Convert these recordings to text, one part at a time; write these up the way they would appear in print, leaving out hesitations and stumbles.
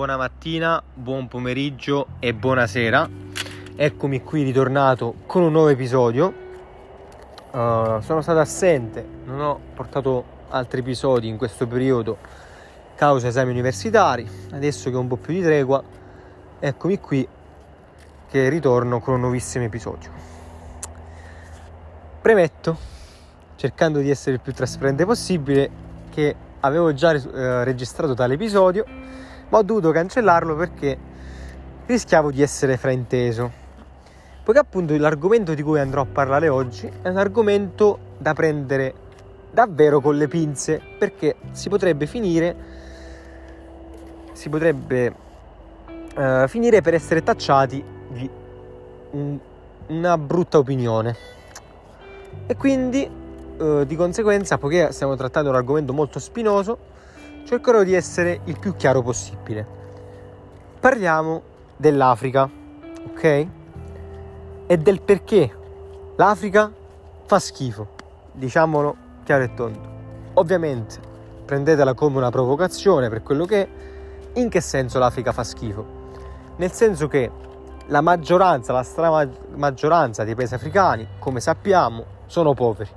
buona mattina, buon pomeriggio e buonasera. Eccomi qui ritornato con un nuovo episodio. Sono stato assente, non ho portato altri episodi in questo periodo causa esami universitari. Adesso che ho un po' più di tregua, eccomi qui che ritorno con un nuovissimo episodio. Premetto, cercando di essere il più trasparente possibile, che avevo già registrato tale episodio, ma ho dovuto cancellarlo perché rischiavo di essere frainteso, poiché appunto l'argomento di cui andrò a parlare oggi è un argomento da prendere davvero con le pinze, perché si potrebbe finire per essere tacciati di una brutta opinione, e quindi di conseguenza, poiché stiamo trattando un argomento molto spinoso, cercherò di essere il più chiaro possibile. Parliamo dell'Africa, ok? E del perché l'Africa fa schifo, diciamolo chiaro e tondo. Ovviamente prendetela come una provocazione per quello che è. In che senso l'Africa fa schifo? Nel senso che la maggioranza, la stramaggioranza dei paesi africani, come sappiamo, sono poveri.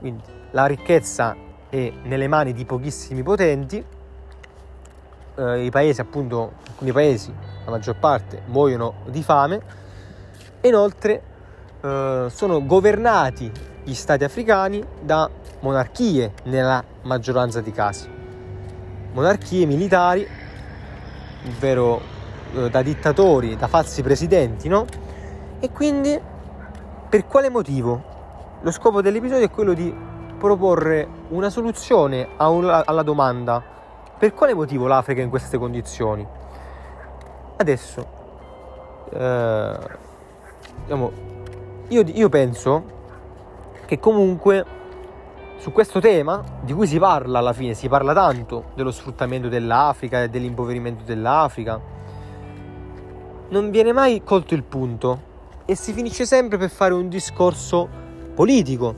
Quindi la ricchezza è nelle mani di pochissimi potenti, i paesi, appunto, alcuni paesi, la maggior parte, muoiono di fame. Inoltre sono governati gli stati africani da monarchie nella maggioranza dei casi, monarchie militari, ovvero da dittatori, da falsi presidenti, no? E quindi per quale motivo? Lo scopo dell'episodio è quello di proporre una soluzione alla domanda: per quale motivo l'Africa è in queste condizioni? Adesso, diciamo, io penso che comunque su questo tema, di cui si parla alla fine, si parla tanto dello sfruttamento dell'Africa e dell'impoverimento dell'Africa, non viene mai colto il punto e si finisce sempre per fare un discorso politico,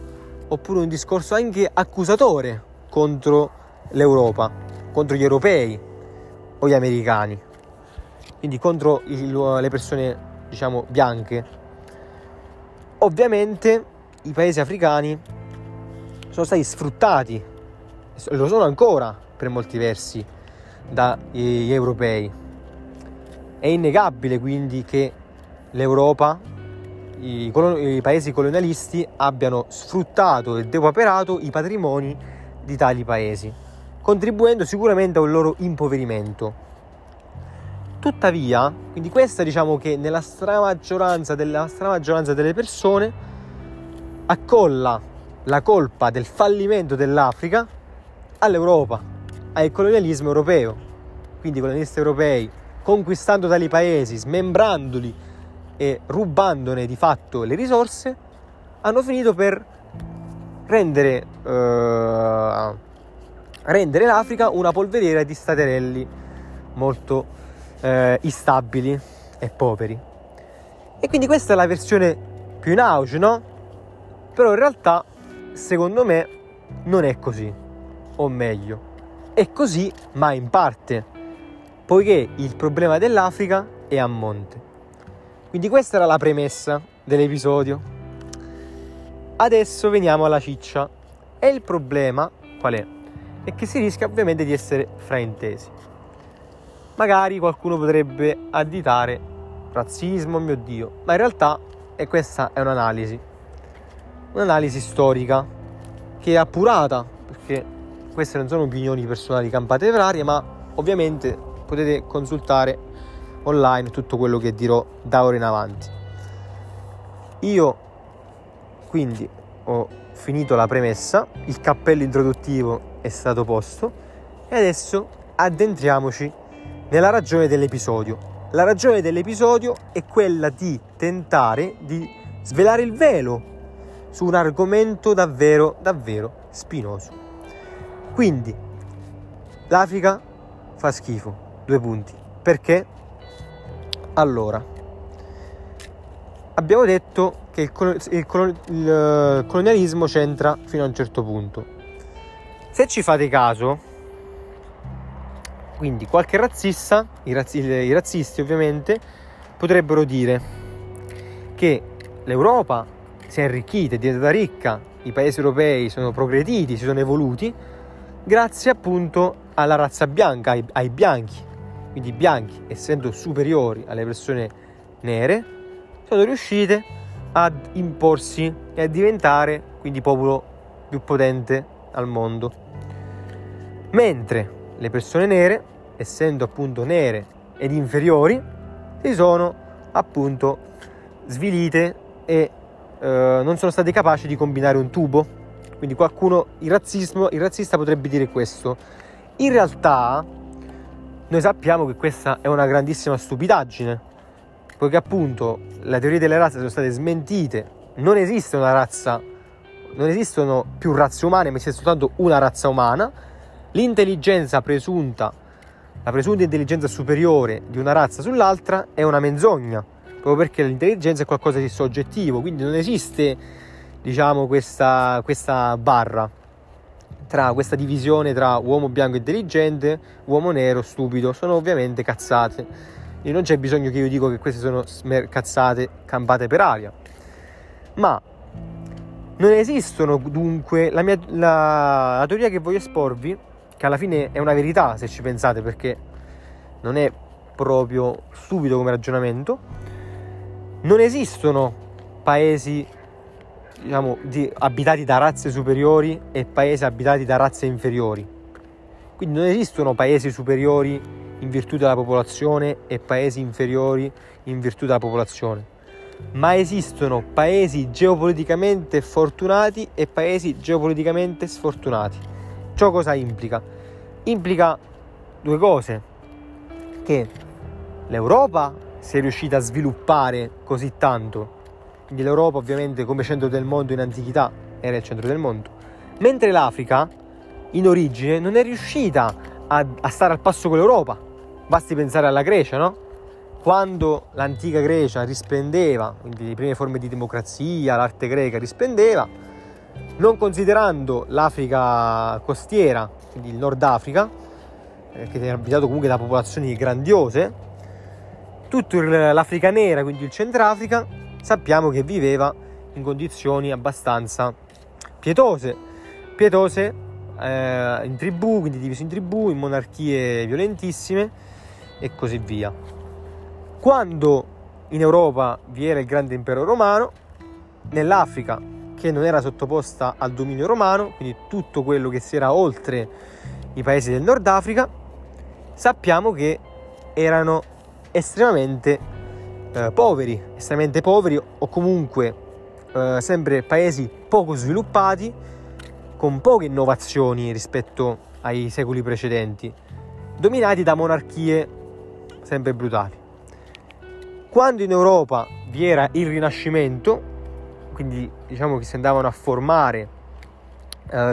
oppure un discorso anche accusatore contro l'Europa, contro gli europei o gli americani, quindi contro le persone, diciamo, bianche. Ovviamente i paesi africani sono stati sfruttati, lo sono ancora per molti versi, dagli europei. È innegabile quindi che l'Europa, i paesi colonialisti, abbiano sfruttato e depauperato i patrimoni di tali paesi, contribuendo sicuramente a un loro impoverimento. Tuttavia, quindi questa, diciamo che nella stramaggioranza delle persone accolla la colpa del fallimento dell'Africa all'Europa, al colonialismo europeo. Quindi i colonialisti europei, conquistando tali paesi, smembrandoli e rubandone di fatto le risorse, hanno finito per rendere l'Africa una polveriera di staterelli molto instabili e poveri. E quindi questa è la versione più in auge, no? Però in realtà, secondo me, non è così, o meglio, è così ma in parte, poiché il problema dell'Africa è a monte. Quindi questa era la premessa dell'episodio. Adesso veniamo alla ciccia. E il problema qual è? È che si rischia ovviamente di essere fraintesi. Magari qualcuno potrebbe additare razzismo, mio Dio, ma in realtà questa è un'analisi storica che è appurata, perché queste non sono opinioni personali campate per aria, ma ovviamente potete consultare online tutto quello che dirò da ora in avanti. Io quindi ho finito la premessa, il cappello introduttivo è stato posto e adesso addentriamoci nella ragione dell'episodio. La ragione dell'episodio è quella di tentare di svelare il velo su un argomento davvero davvero spinoso. Quindi l'Africa fa schifo, 2 punti. Perché? Allora, abbiamo detto che il colonialismo c'entra fino a un certo punto. Se ci fate caso, Quindi qualche razzista, i razzisti ovviamente, potrebbero dire che l'Europa si è arricchita, è diventata ricca, i paesi europei sono progrediti, si sono evoluti grazie appunto alla razza bianca, ai bianchi. Quindi i bianchi, essendo superiori alle persone nere, sono riuscite ad imporsi e a diventare quindi popolo più potente al mondo, mentre le persone nere, essendo appunto nere ed inferiori, si sono appunto svilite e non sono stati capaci di combinare un tubo. Quindi qualcuno, il razzista potrebbe dire questo. In realtà noi sappiamo che questa è una grandissima stupidaggine, poiché appunto la teoria delle razze sono state smentite, non esiste una razza, non esistono più razze umane, ma esiste soltanto una razza umana. L'intelligenza presunta, la presunta intelligenza superiore di una razza sull'altra è una menzogna, proprio perché l'intelligenza è qualcosa di soggettivo, quindi non esiste, diciamo, questa barra tra questa divisione tra uomo bianco intelligente, uomo nero stupido. Sono ovviamente cazzate e non c'è bisogno che io dico che queste sono cazzate campate per aria, ma non esistono. Dunque la teoria che voglio esporvi, che alla fine è una verità se ci pensate, perché non è proprio stupido come ragionamento: non esistono paesi, diciamo, abitati da razze superiori e paesi abitati da razze inferiori. Quindi non esistono paesi superiori in virtù della popolazione e paesi inferiori in virtù della popolazione, ma esistono paesi geopoliticamente fortunati e paesi geopoliticamente sfortunati. Ciò cosa implica? Implica due cose: che l'Europa si è riuscita a sviluppare così tanto, quindi l'Europa ovviamente come centro del mondo in antichità era il centro del mondo, mentre l'Africa in origine non è riuscita a stare al passo con l'Europa. Basti pensare alla Grecia, no? Quando l'antica Grecia risplendeva, quindi le prime forme di democrazia, l'arte greca risplendeva, non considerando l'Africa costiera, quindi il Nord Africa, che era abitato comunque da popolazioni grandiose, tutto l'Africa nera, quindi il Centrafrica, sappiamo che viveva in condizioni abbastanza pietose, in tribù, quindi divisi in tribù, in monarchie violentissime e così via. Quando in Europa vi era il grande impero romano, nell'Africa, che non era sottoposta al dominio romano, quindi tutto quello che si era oltre i paesi del Nord Africa, sappiamo che erano estremamente poveri o comunque sempre paesi poco sviluppati, con poche innovazioni rispetto ai secoli precedenti, dominati da monarchie sempre brutali. Quando in Europa vi era il Rinascimento, quindi diciamo che si andavano a formare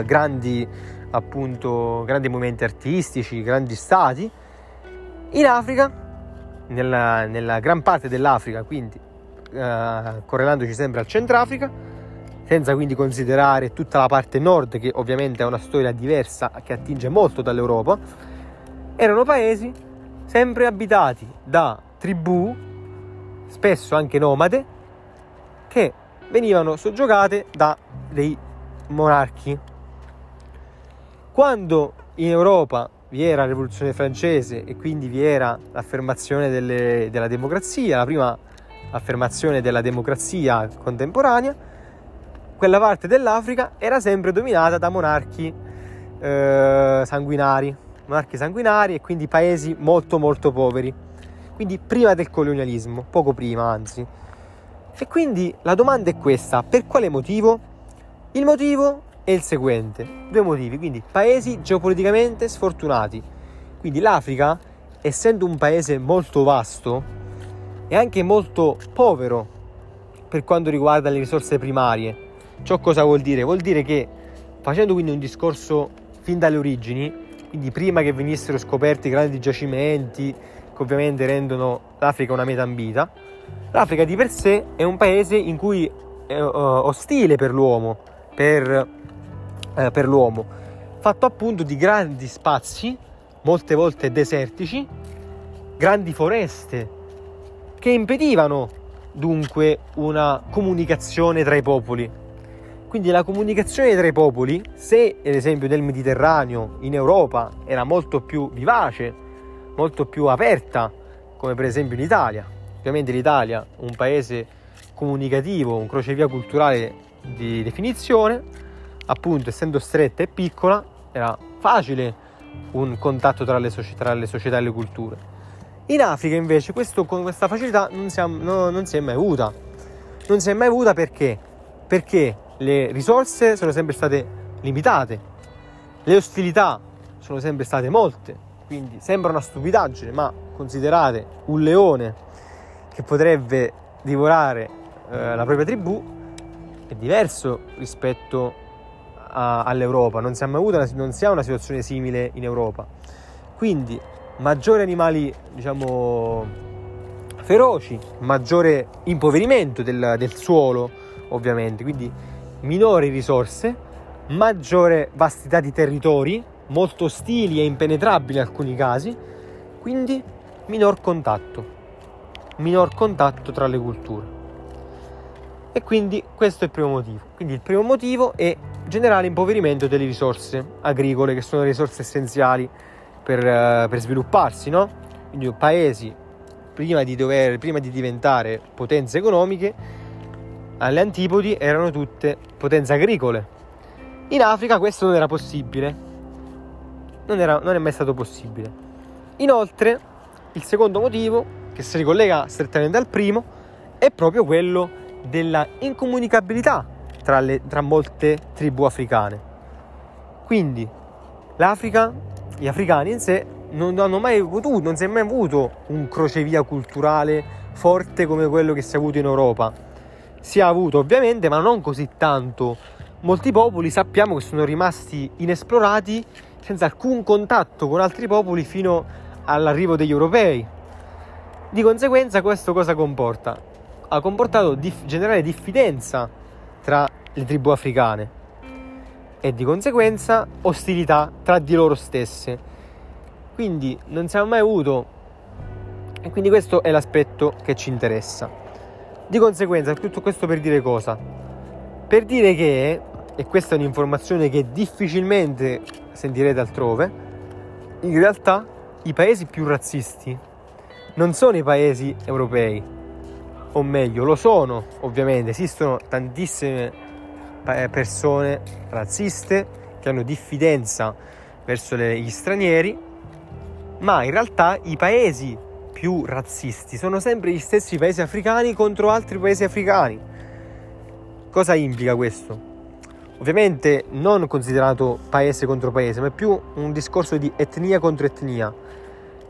grandi movimenti artistici, grandi stati, in Africa, nella gran parte dell'Africa, quindi correlandoci sempre al Centrafrica, senza quindi considerare tutta la parte nord, che ovviamente ha una storia diversa, che attinge molto dall'Europa, erano paesi sempre abitati da tribù, spesso anche nomade, che venivano soggiogate da dei monarchi. Quando in Europa vi era la Rivoluzione francese e quindi vi era l'affermazione della democrazia, la prima affermazione della democrazia contemporanea, quella parte dell'Africa era sempre dominata da monarchi sanguinari e quindi paesi molto molto poveri. Quindi prima del colonialismo, poco prima anzi. E quindi la domanda è questa: per quale motivo? Il motivo è il seguente, due motivi, quindi paesi geopoliticamente sfortunati. Quindi l'Africa, essendo un paese molto vasto, è anche molto povero per quanto riguarda le risorse primarie. Ciò cosa vuol dire? Vuol dire che, facendo quindi un discorso fin dalle origini, quindi prima che venissero scoperti grandi giacimenti, che ovviamente rendono l'Africa una meta ambita, l'Africa di per sé è un paese in cui è ostile per l'uomo, fatto appunto di grandi spazi molte volte desertici, grandi foreste che impedivano dunque una comunicazione tra i popoli. Quindi la comunicazione tra i popoli, se ad esempio nel Mediterraneo, in Europa, era molto più vivace, molto più aperta, come per esempio in Italia. Ovviamente l'Italia, un paese comunicativo, un crocevia culturale di definizione, appunto essendo stretta e piccola, era facile un contatto tra le società e le culture. In Africa invece questa facilità non si è mai avuta. Non si è mai avuta perché? Perché le risorse sono sempre state limitate, le ostilità sono sempre state molte. Quindi sembra una stupidaggine, ma considerate un leone che potrebbe divorare la propria tribù è diverso rispetto all'Europa. Non si ha una situazione simile in Europa. Quindi maggiori animali, diciamo, feroci, maggiore impoverimento del suolo, ovviamente, quindi minori risorse, maggiore vastità di territori, molto ostili e impenetrabili in alcuni casi, quindi minor contatto tra le culture. E quindi questo è il primo motivo. Quindi il primo motivo è generale impoverimento delle risorse agricole, che sono le risorse essenziali per svilupparsi, no? Quindi paesi prima di diventare potenze economiche alle antipodi erano tutte potenze agricole. In Africa questo non era possibile. Non è mai stato possibile. Inoltre, il secondo motivo, che si ricollega strettamente al primo, è proprio quello della incomunicabilità tra molte tribù africane. Quindi l'Africa, gli africani in sé, non si è mai avuto un crocevia culturale forte come quello che si è avuto in Europa. Si è avuto ovviamente, ma non così tanto. Molti popoli sappiamo che sono rimasti inesplorati, senza alcun contatto con altri popoli fino all'arrivo degli europei. Di conseguenza questo cosa comporta? Ha comportato generale diffidenza tra le tribù africane e di conseguenza ostilità tra di loro stesse. Quindi non siamo mai avuto, e quindi questo è l'aspetto che ci interessa. Di conseguenza tutto questo per dire cosa? Per dire che, e questa è un'informazione che difficilmente sentirete altrove, in realtà i paesi più razzisti non sono i paesi europei, o meglio lo sono ovviamente, esistono tantissime persone razziste che hanno diffidenza verso gli stranieri, ma in realtà i paesi più razzisti sono sempre gli stessi paesi africani contro altri paesi africani. Cosa implica questo? Ovviamente non considerato paese contro paese, ma è più un discorso di etnia contro etnia.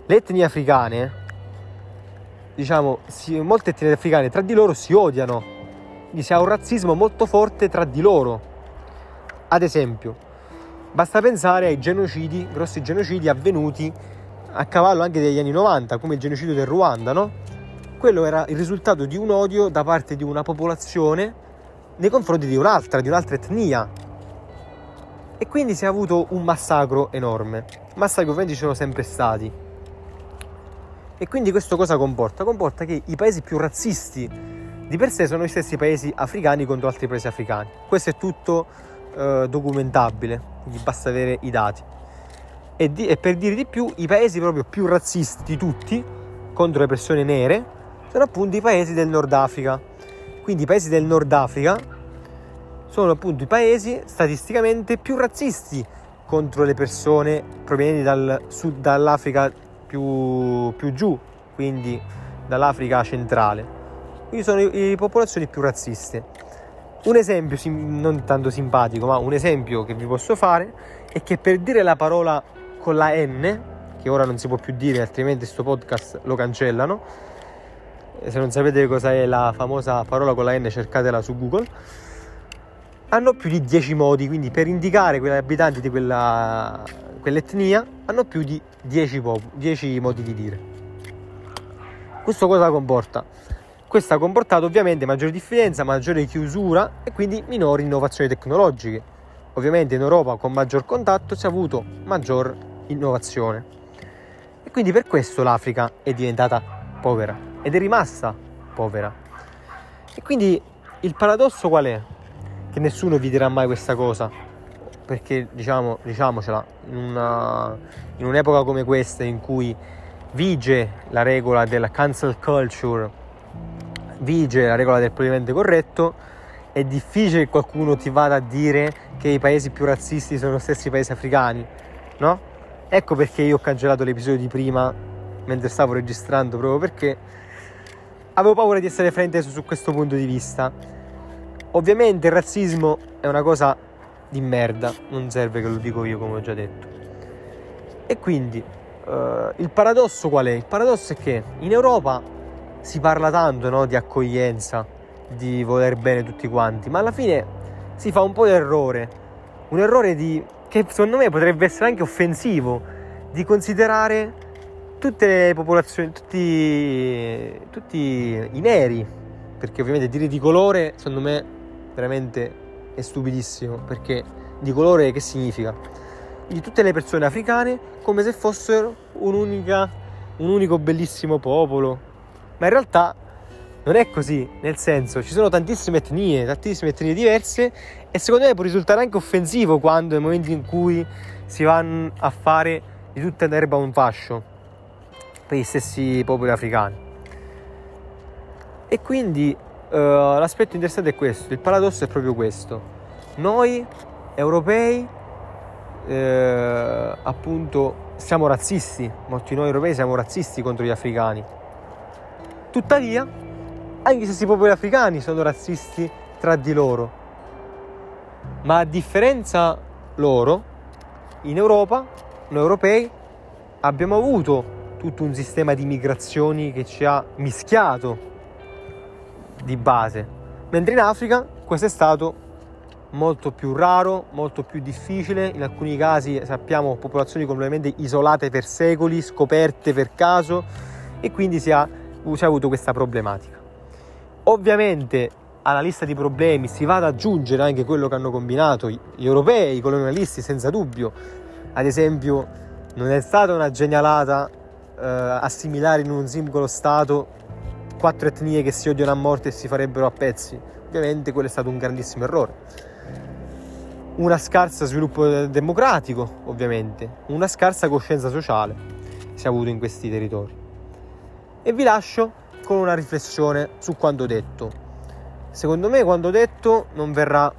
Le etnie africane, diciamo, molte etnie africane tra di loro si odiano, quindi si ha un razzismo molto forte tra di loro. Ad esempio, basta pensare ai genocidi, grossi genocidi avvenuti a cavallo anche degli anni 90, come il genocidio del Ruanda, no? Quello era il risultato di un odio da parte di una popolazione nei confronti di un'altra etnia, e quindi si è avuto un massacro enorme. Massacri ovviamente ci sono sempre stati, e quindi questo cosa comporta? Comporta che i paesi più razzisti di per sé sono gli stessi paesi africani contro altri paesi africani. Questo è tutto documentabile, quindi basta avere i dati. E per dire di più, i paesi proprio più razzisti di tutti contro le persone nere sono appunto i paesi del Nord Africa. Quindi i paesi del Nord Africa sono appunto i paesi statisticamente più razzisti contro le persone provenienti dal sud, dall'Africa più giù, quindi dall'Africa centrale. Quindi sono le popolazioni più razziste. Un esempio non tanto simpatico, ma un esempio che vi posso fare è che per dire la parola con la N, che ora non si può più dire, altrimenti sto podcast lo cancellano. Se non sapete cosa è la famosa parola con la N, cercatela su Google. Hanno più di 10 modi, quindi per indicare quegli abitanti di quell'etnia hanno più di 10 modi di dire. Questo cosa comporta? Questo ha comportato ovviamente maggiore diffidenza, maggiore chiusura e quindi minori innovazioni tecnologiche. Ovviamente in Europa con maggior contatto si è avuto maggior innovazione. quindi per questo l'Africa è diventata povera ed è rimasta povera. E quindi il paradosso qual è? Che nessuno vi dirà mai questa cosa, perché diciamocela, in un'epoca come questa in cui vige la regola della cancel culture, vige la regola del politicamente corretto, è difficile che qualcuno ti vada a dire che i paesi più razzisti sono gli stessi paesi africani, no? Ecco perché io ho cancellato l'episodio di prima mentre stavo registrando, proprio perché avevo paura di essere frainteso su questo punto di vista. Ovviamente il razzismo è una cosa di merda, non serve che lo dico io, come ho già detto. E quindi il paradosso qual è? Il paradosso è che in Europa si parla tanto, no, di accoglienza, di voler bene tutti quanti, ma alla fine si fa un po' d'errore, un errore che secondo me potrebbe essere anche offensivo, di considerare tutte le popolazioni, tutti i neri, perché ovviamente dire di colore secondo me veramente è stupidissimo, perché di colore che significa? Di tutte le persone africane, come se fossero un unico bellissimo popolo, ma in realtà non è così, nel senso ci sono tantissime etnie diverse, e secondo me può risultare anche offensivo quando, nel momento in cui si vanno a fare di tutta l'erba un fascio per gli stessi popoli africani. E quindi l'aspetto interessante è questo, il paradosso è proprio questo: noi europei appunto siamo razzisti, molti di noi europei siamo razzisti contro gli africani, tuttavia anche i stessi popoli africani sono razzisti tra di loro, ma a differenza loro in Europa noi europei abbiamo avuto tutto un sistema di migrazioni che ci ha mischiato di base, mentre in Africa questo è stato molto più raro, molto più difficile, in alcuni casi sappiamo popolazioni completamente isolate per secoli, scoperte per caso, e quindi si è avuto questa problematica. Ovviamente alla lista di problemi si va ad aggiungere anche quello che hanno combinato gli europei, i colonialisti, senza dubbio. Ad esempio, non è stata una genialata assimilare in un singolo stato 4 etnie che si odiano a morte e si farebbero a pezzi. Ovviamente quello è stato un grandissimo errore. Una scarsa sviluppo democratico, ovviamente, una scarsa coscienza sociale si è avuto in questi territori. E vi lascio con una riflessione su quanto detto. Secondo me quanto detto non verrà,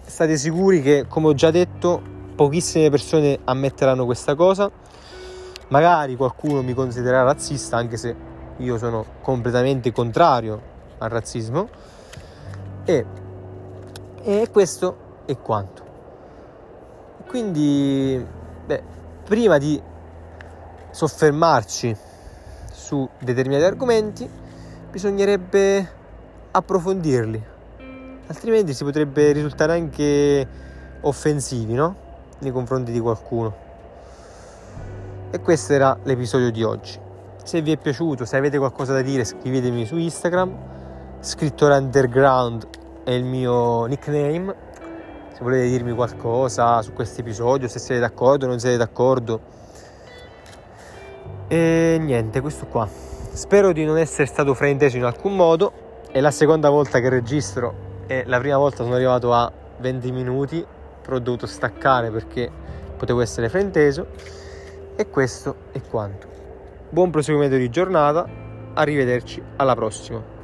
state sicuri che, come ho già detto, pochissime persone ammetteranno questa cosa. Magari qualcuno mi considererà razzista, anche se io sono completamente contrario al razzismo, e questo e quanto. Quindi prima di soffermarci su determinati argomenti bisognerebbe approfondirli, altrimenti si potrebbe risultare anche offensivi, no? Nei confronti di qualcuno. E questo era l'episodio di oggi. Se vi è piaciuto, se avete qualcosa da dire, scrivetemi su Instagram. Scrittore Underground è il mio nickname. Se volete dirmi qualcosa su questo episodio, se siete d'accordo o non siete d'accordo. E niente, questo qua. Spero di non essere stato frainteso in alcun modo. È la seconda volta che registro e la prima volta sono arrivato a 20 minuti, però ho dovuto staccare perché potevo essere frainteso. E questo è quanto. Buon proseguimento di giornata, arrivederci alla prossima.